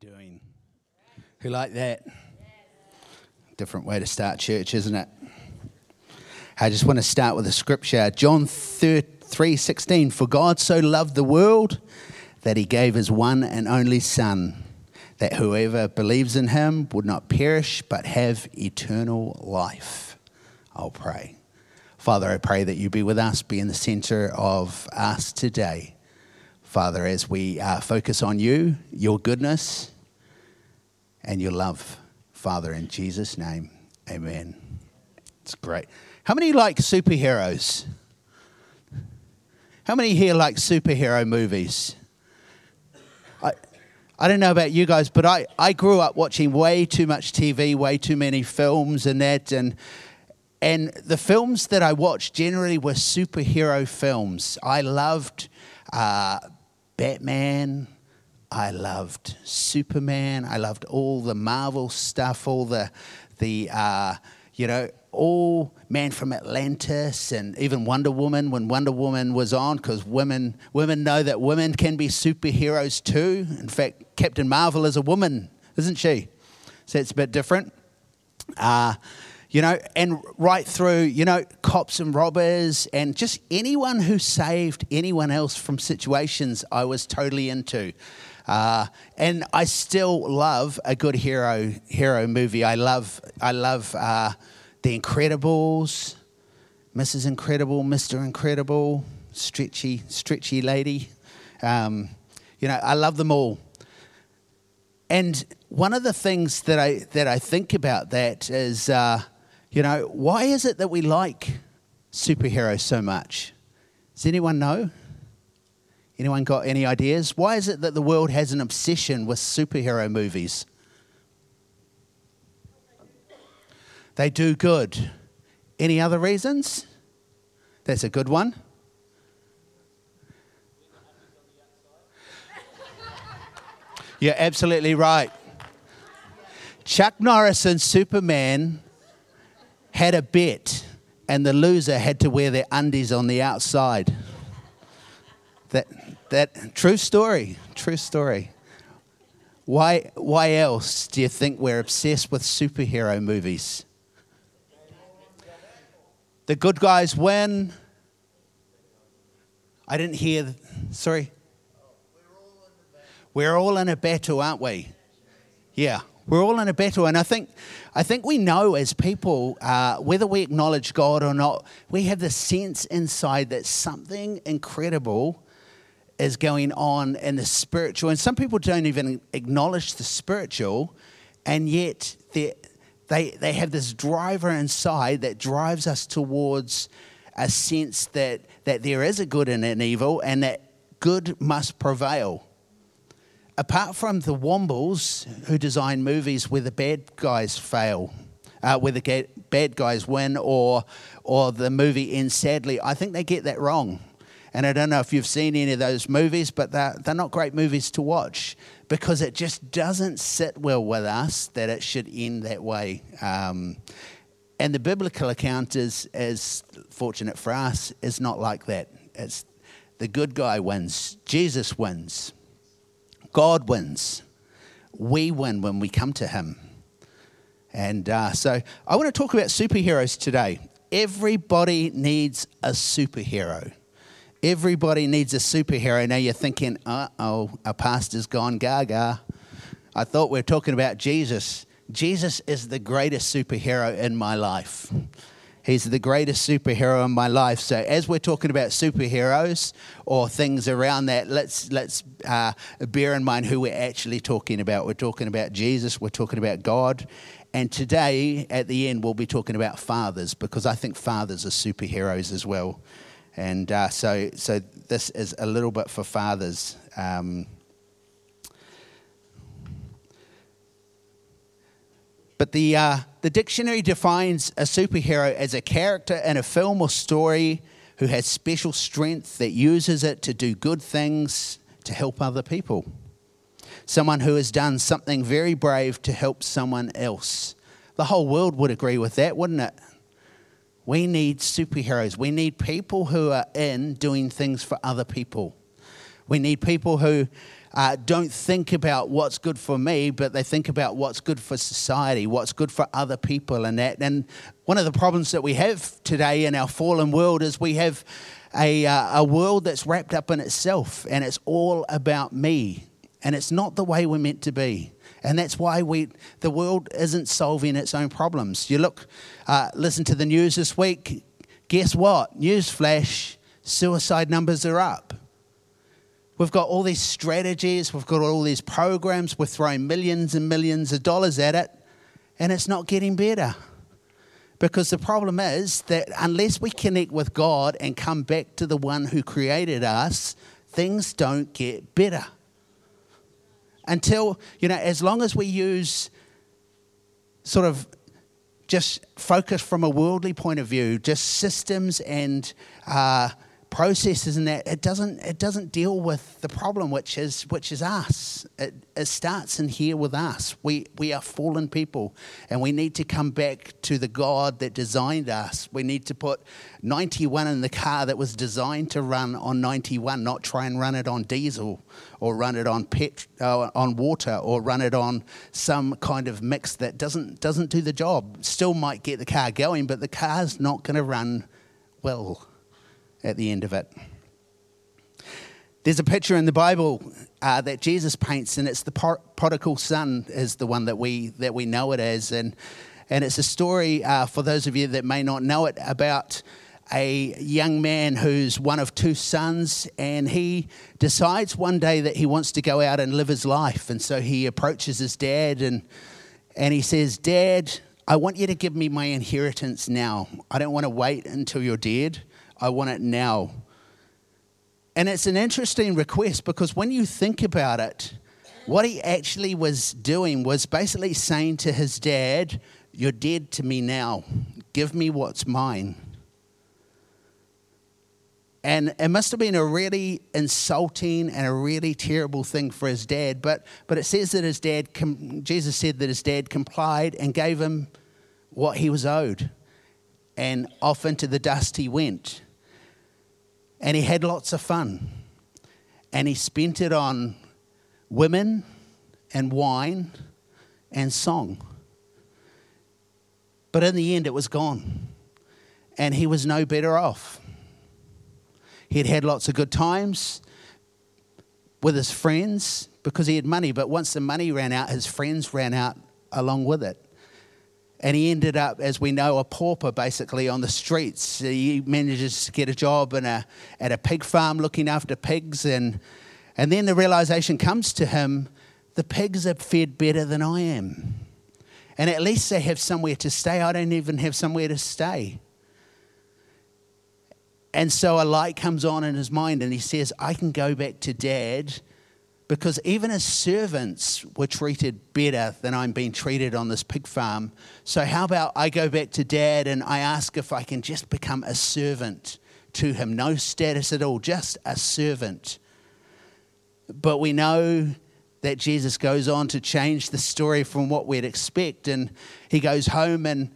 doing. Who like that? Different way to start church, isn't it? I just want to start with a scripture. John 3:16, for God so loved the world that he gave his one and only Son, that whoever believes in him would not perish but have eternal life. I'll pray. Father, I pray that you be with us, be in the center of us today. Father, as we focus on you, your goodness, and your love. Father, in Jesus' name, amen. It's great. How many like superheroes? How many here like superhero movies? I don't know about you guys, but I grew up watching way too much TV, way too many films and that. And the films that I watched generally were superhero films. I loved Batman. I loved Superman. I loved all the Marvel stuff, all all Man from Atlantis, and even Wonder Woman when Wonder Woman was on, because women know that women can be superheroes too. In fact, Captain Marvel is a woman, isn't she? So it's a bit different. And right through, cops and robbers and just anyone who saved anyone else from situations I was totally into. And I still love a good hero movie. I love The Incredibles, Mrs. Incredible, Mr. Incredible, stretchy lady. I love them all. And one of the things that I think about that is... why is it that we like superheroes so much? Does anyone know? Anyone got any ideas? Why is it that the world has an obsession with superhero movies? They do good. Any other reasons? That's a good one. You're absolutely right. Chuck Norris and Superman had a bet, and the loser had to wear their undies on the outside. That true story. Why else do you think we're obsessed with superhero movies? The good guys win. I didn't hear. Sorry. We're all in a battle, aren't we? Yeah. We're all in a battle, and I think we know as people, whether we acknowledge God or not, we have the sense inside that something incredible is going on in the spiritual. And some people don't even acknowledge the spiritual, and yet they have this driver inside that drives us towards a sense that there is a good and an evil, and that good must prevail. Apart from the Wombles, who design movies where the bad guys fail, where the bad guys win, or the movie ends sadly, I think they get that wrong. And I don't know if you've seen any of those movies, but they're not great movies to watch, because it just doesn't sit well with us that it should end that way. And the biblical account is fortunate for us, is not like that. It's the good guy wins, Jesus wins. God wins. We win when we come to him. And so I want to talk about superheroes today. Everybody needs a superhero. Everybody needs a superhero. Now you're thinking, uh-oh, our pastor's gone gaga. I thought we were talking about Jesus. Jesus is the greatest superhero in my life. He's the greatest superhero in my life. So as we're talking about superheroes or things around that, let's bear in mind who we're actually talking about. We're talking about Jesus. We're talking about God. And today, at the end, we'll be talking about fathers, because I think fathers are superheroes as well. And so this is a little bit for fathers. But the dictionary defines a superhero as a character in a film or story who has special strength that uses it to do good things, to help other people. Someone who has done something very brave to help someone else. The whole world would agree with that, wouldn't it? We need superheroes. We need people who are doing things for other people. We need people who don't think about what's good for me, but they think about what's good for society, what's good for other people and that. And one of the problems that we have today in our fallen world is we have a world that's wrapped up in itself, and it's all about me. And it's not the way we're meant to be. And that's why the world isn't solving its own problems. You listen to the news this week. Guess what? Newsflash, suicide numbers are up. We've got all these strategies. We've got all these programs. We're throwing millions and millions of dollars at it. And it's not getting better. Because the problem is that unless we connect with God and come back to the one who created us, things don't get better. Until, as long as we use sort of just focus from a worldly point of view, just systems and processes and that, it doesn't deal with the problem, which is us. It starts in here with us. We are fallen people, and we need to come back to the God that designed us. We need to put 91 in the car that was designed to run on 91, not try and run it on diesel or run it on on water or run it on some kind of mix that doesn't do the job. Still might get the car going, but the car's not going to run well at the end of it. There's a picture in the Bible that Jesus paints, and it's the prodigal son is the one that we know it as, and it's a story for those of you that may not know it, about a young man who's one of two sons, and he decides one day that he wants to go out and live his life. And so he approaches his dad and he says, "Dad, I want you to give me my inheritance now. I don't want to wait until you're dead. I want it now." And it's an interesting request, because when you think about it, what he actually was doing was basically saying to his dad, "You're dead to me now. Give me what's mine." And it must have been a really insulting and a really terrible thing for his dad. But it says that Jesus said that his dad complied and gave him what he was owed. And off into the dust he went. And he had lots of fun. And he spent it on women and wine and song. But in the end, it was gone. And he was no better off. He'd had lots of good times with his friends because he had money. But once the money ran out, his friends ran out along with it. And he ended up, as we know, a pauper basically on the streets. He manages to get a job at a pig farm looking after pigs. And then the realization comes to him, the pigs are fed better than I am. And at least they have somewhere to stay. I don't even have somewhere to stay. And so a light comes on in his mind and he says, "I can go back to Dad, because even his servants were treated better than I'm being treated on this pig farm. So how about I go back to Dad and I ask if I can just become a servant to him? No status at all, just a servant." But we know that Jesus goes on to change the story from what we'd expect. And he goes home and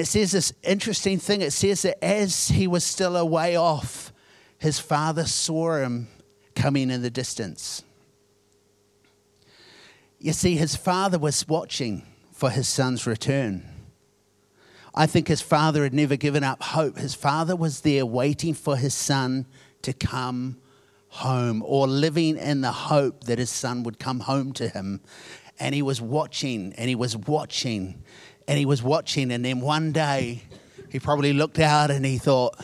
it says this interesting thing. It says that as he was still a way off, his father saw him coming in the distance. You see, his father was watching for his son's return. I think his father had never given up hope. His father was there waiting for his son to come home, or living in the hope that his son would come home to him. And he was watching, and he was watching, and he was watching. And then one day, he probably looked out and he thought,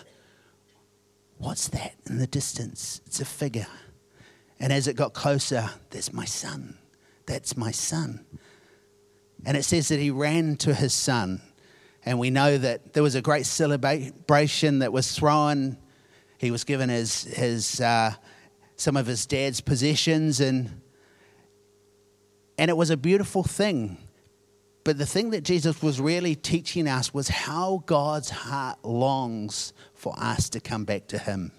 "What's that in the distance? It's a figure." And as it got closer, "That's my son. That's my son." And it says that he ran to his son. And we know that there was a great celebration that was thrown. He was given his some of his dad's possessions. And it was a beautiful thing. But the thing that Jesus was really teaching us was how God's heart longs for us to come back to him.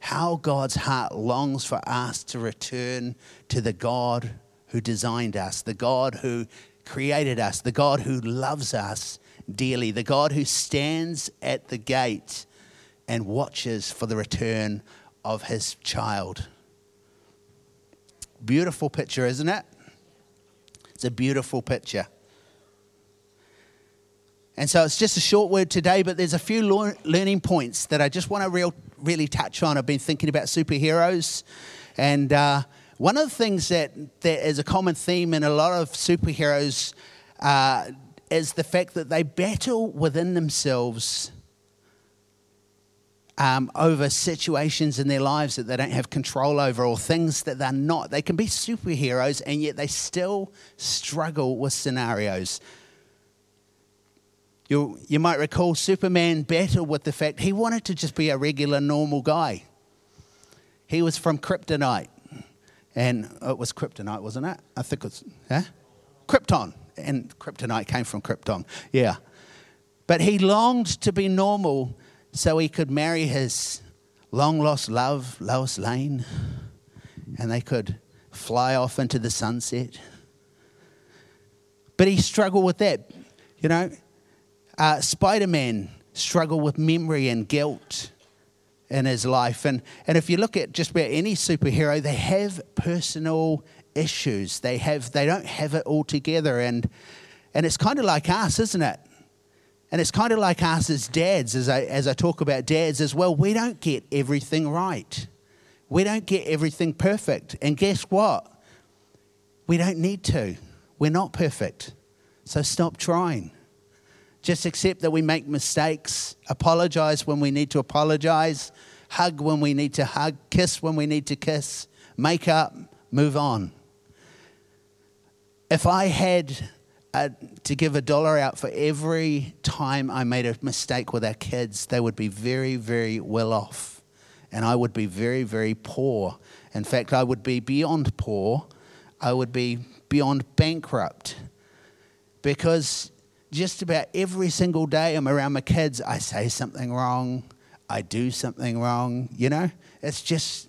How God's heart longs for us to return to the God who designed us, the God who created us, the God who loves us dearly, the God who stands at the gate and watches for the return of his child. Beautiful picture, isn't it? It's a beautiful picture. And so it's just a short word today, but there's a few learning points that I just want to really touch on. I've been thinking about superheroes, and one of the things that is a common theme in a lot of superheroes is the fact that they battle within themselves over situations in their lives that they don't have control over, or things that they're not. They can be superheroes, and yet they still struggle with scenarios. You might recall Superman battled with the fact he wanted to just be a regular, normal guy. He was from Kryptonite. And it was Kryptonite, wasn't it? I think it was, Krypton. And Kryptonite came from Krypton, yeah. But he longed to be normal so he could marry his long-lost love, Lois Lane, and they could fly off into the sunset. But he struggled with that, you know. Spider-Man struggled with memory and guilt in his life. And if you look at just about any superhero, they have personal issues. They don't have it all together. And it's kind of like us, isn't it? And it's kind of like us as dads, as I talk about dads as well. We don't get everything right. We don't get everything perfect. And guess what? We don't need to. We're not perfect. So stop trying. Just accept that we make mistakes, apologize when we need to apologize, hug when we need to hug, kiss when we need to kiss, make up, move on. If I had to give $1 out for every time I made a mistake with our kids, they would be very, very well off. And I would be very, very poor. In fact, I would be beyond poor. I would be beyond bankrupt. Because just about every single day I'm around my kids, I say something wrong, I do something wrong, you know? It's just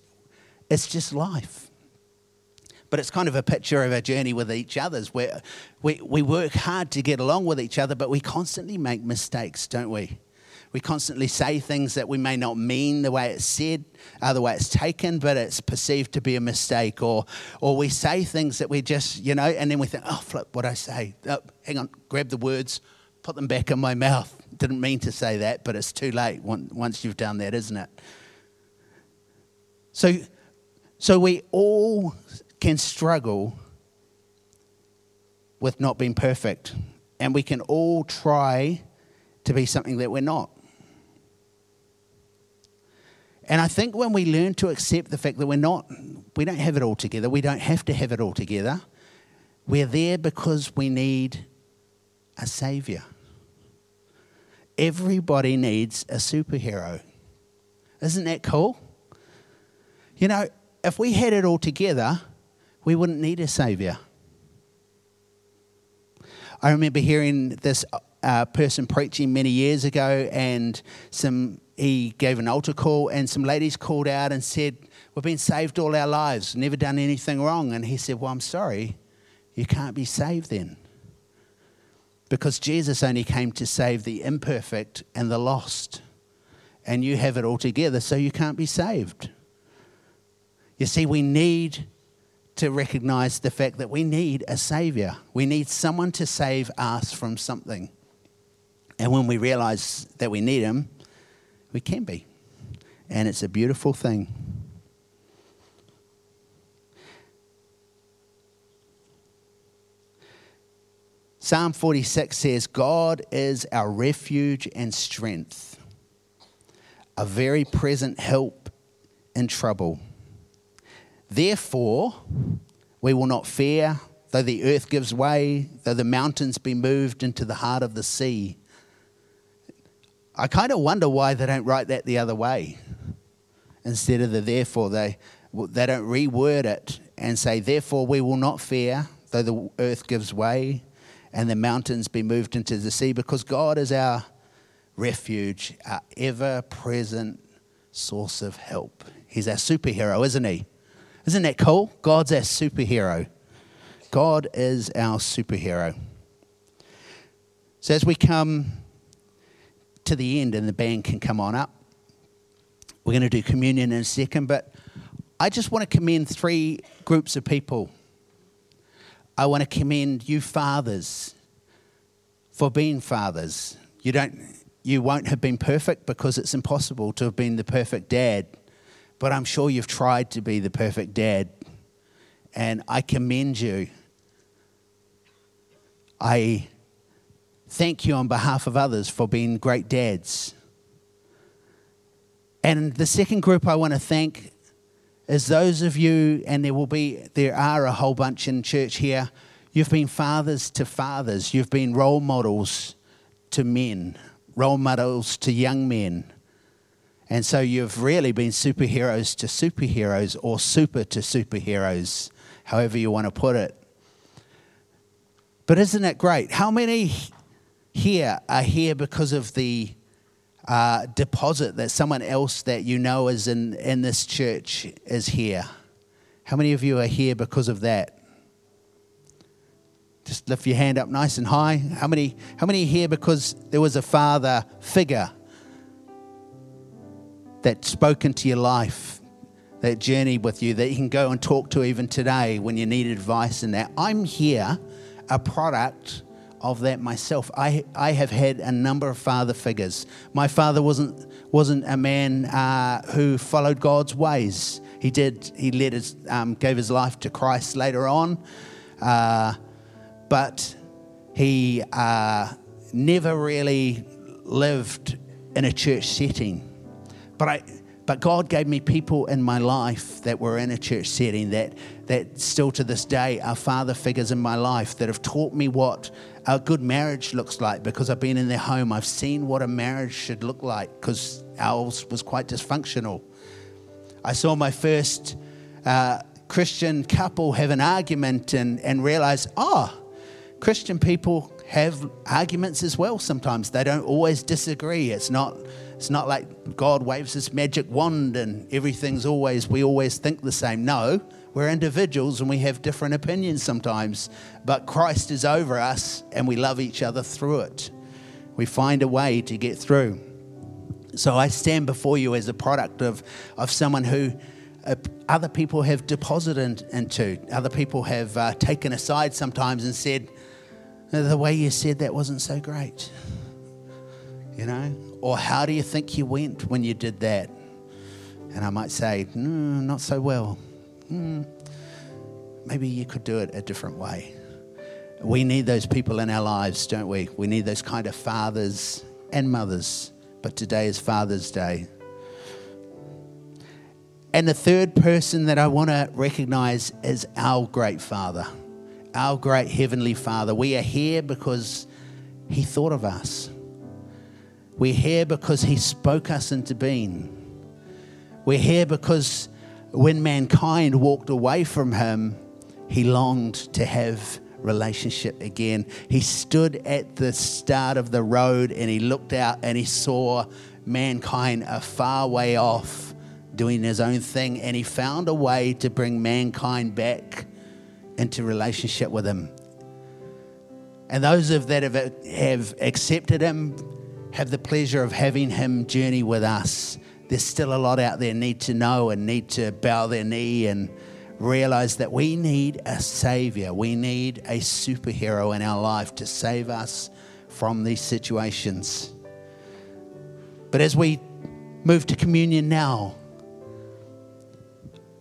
life. But it's kind of a picture of our journey with each other. We work hard to get along with each other, but we constantly make mistakes, don't we? We constantly say things that we may not mean the way it's said, the way it's taken, but it's perceived to be a mistake. Or we say things that we just, you know, and then we think, oh, flip, what'd I say? Oh, hang on, grab the words, put them back in my mouth. Didn't mean to say that, but it's too late once you've done that, isn't it? So we all can struggle with not being perfect. And we can all try to be something that we're not. And I think when we learn to accept the fact that we're not, we don't have it all together, we don't have to have it all together, we're there because we need a saviour. Everybody needs a superhero. Isn't that cool? You know, if we had it all together, we wouldn't need a saviour. I remember hearing this person preaching many years ago, and he gave an altar call, and some ladies called out and said, we've been saved all our lives, never done anything wrong. And he said, well, I'm sorry, you can't be saved then, because Jesus only came to save the imperfect and the lost, and you have it all together, so you can't be saved. You see, we need to recognize the fact that we need a saviour. We need someone to save us from something. And when we realize that we need him, we can be. And it's a beautiful thing. Psalm 46 says, God is our refuge and strength, a very present help in trouble. Therefore, we will not fear, though the earth gives way, though the mountains be moved into the heart of the sea. I kind of wonder why they don't write that the other way. Instead of the therefore, they don't reword it and say, therefore we will not fear, though the earth gives way and the mountains be moved into the sea, because God is our refuge, our ever-present source of help. He's our superhero, isn't he? Isn't that cool? God's our superhero. God is our superhero. So as we come to the end, and the band can come on up, we're going to do communion in a second, but I just want to commend three groups of people. I want to commend you fathers for being fathers. You won't have been perfect because it's impossible to have been the perfect dad, but I'm sure you've tried to be the perfect dad, and I commend you. I thank you on behalf of others for being great dads. And the second group I want to thank is those of you, and there are a whole bunch in church here, you've been fathers to fathers. You've been role models to men, role models to young men. And so you've really been superheroes to superheroes, or super to superheroes, however you want to put it. But isn't it great? How many here are here because of the deposit that someone else that you know is in this church is here? How many of you are here because of that? Just lift your hand up nice and high. How many are here because there was a father figure that spoke into your life, that journeyed with you, that you can go and talk to even today when you need advice and that? I'm here a product of that myself. I have had a number of father figures. My father wasn't a man who followed God's ways. He gave his life to Christ later on, but he never really lived in a church setting. But God gave me people in my life that were in a church setting that still to this day are father figures in my life that have taught me what a good marriage looks like because I've been in their home. I've seen what a marriage should look like because ours was quite dysfunctional. I saw my first Christian couple have an argument and realize, Christian people have arguments as well sometimes. They don't always disagree. It's not like God waves his magic wand and we always think the same. No, we're individuals and we have different opinions sometimes. But Christ is over us and we love each other through it. We find a way to get through. So I stand before you as a product of someone who other people have deposited into. Other people have taken aside sometimes and said, the way you said that wasn't so great. You know? Or how do you think you went when you did that? And I might say, not so well. Maybe you could do it a different way. We need those people in our lives, don't we? We need those kind of fathers and mothers. But today is Father's Day. And the third person that I want to recognize is our great Father, our great Heavenly Father. We are here because He thought of us. We're here because He spoke us into being. We're here because when mankind walked away from Him, He longed to have relationship again. He stood at the start of the road and He looked out and He saw mankind a far way off doing His own thing, and He found a way to bring mankind back into relationship with Him. And those that have accepted Him have the pleasure of having Him journey with us. There's still a lot out there need to know and need to bow their knee and realize that we need a Savior. We need a superhero in our life to save us from these situations. But as we move to communion now,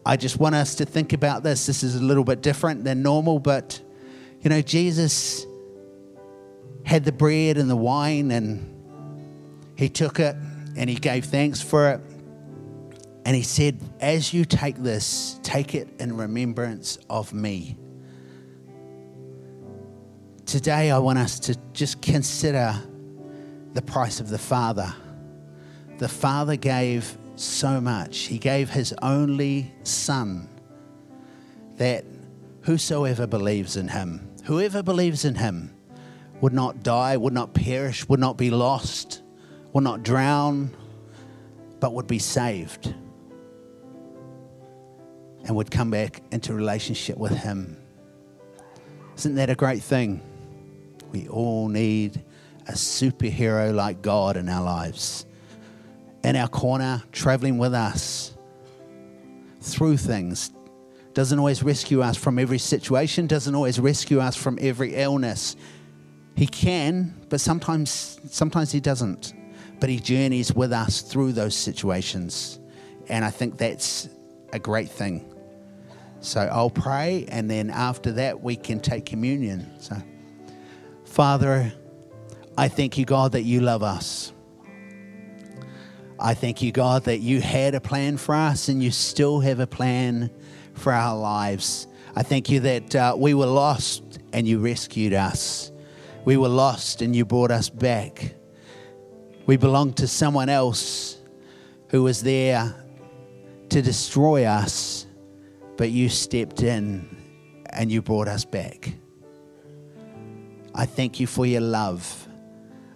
I just want us to think about this. This is a little bit different than normal, but, you know, Jesus had the bread and the wine, and He took it and He gave thanks for it. And He said, as you take this, take it in remembrance of me. Today, I want us to just consider the price of the Father. The Father gave so much. He gave His only Son, that whosoever believes in Him, whoever believes in Him, would not die, would not perish, would not be lost, would not drown, but would be saved and would come back into relationship with Him. Isn't that a great thing? We all need a superhero like God in our lives, in our corner, traveling with us, through things. Doesn't always rescue us from every situation. Doesn't always rescue us from every illness. He can, but sometimes he doesn't. But he journeys with us through those situations. And I think that's a great thing. So I'll pray, and then after that we can take communion. So, Father, I thank you, God, that you love us. I thank you, God, that you had a plan for us and you still have a plan for our lives. I thank you that we were lost and you rescued us. We were lost and you brought us back. We belonged to someone else who was there to destroy us, but you stepped in and you brought us back. I thank you for your love.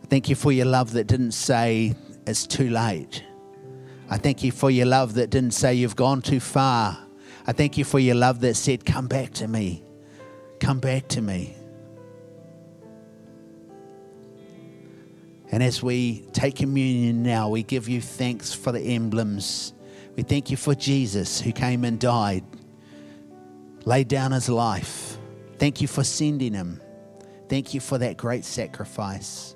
I thank you for your love that didn't say it's too late. I thank you for your love that didn't say you've gone too far. I thank you for your love that said, come back to me. Come back to me. And as we take communion now, we give you thanks for the emblems. We thank you for Jesus who came and died, laid down his life. Thank you for sending him. Thank you for that great sacrifice.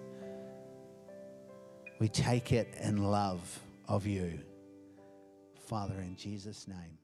We take it in love of you, Father, in Jesus' name.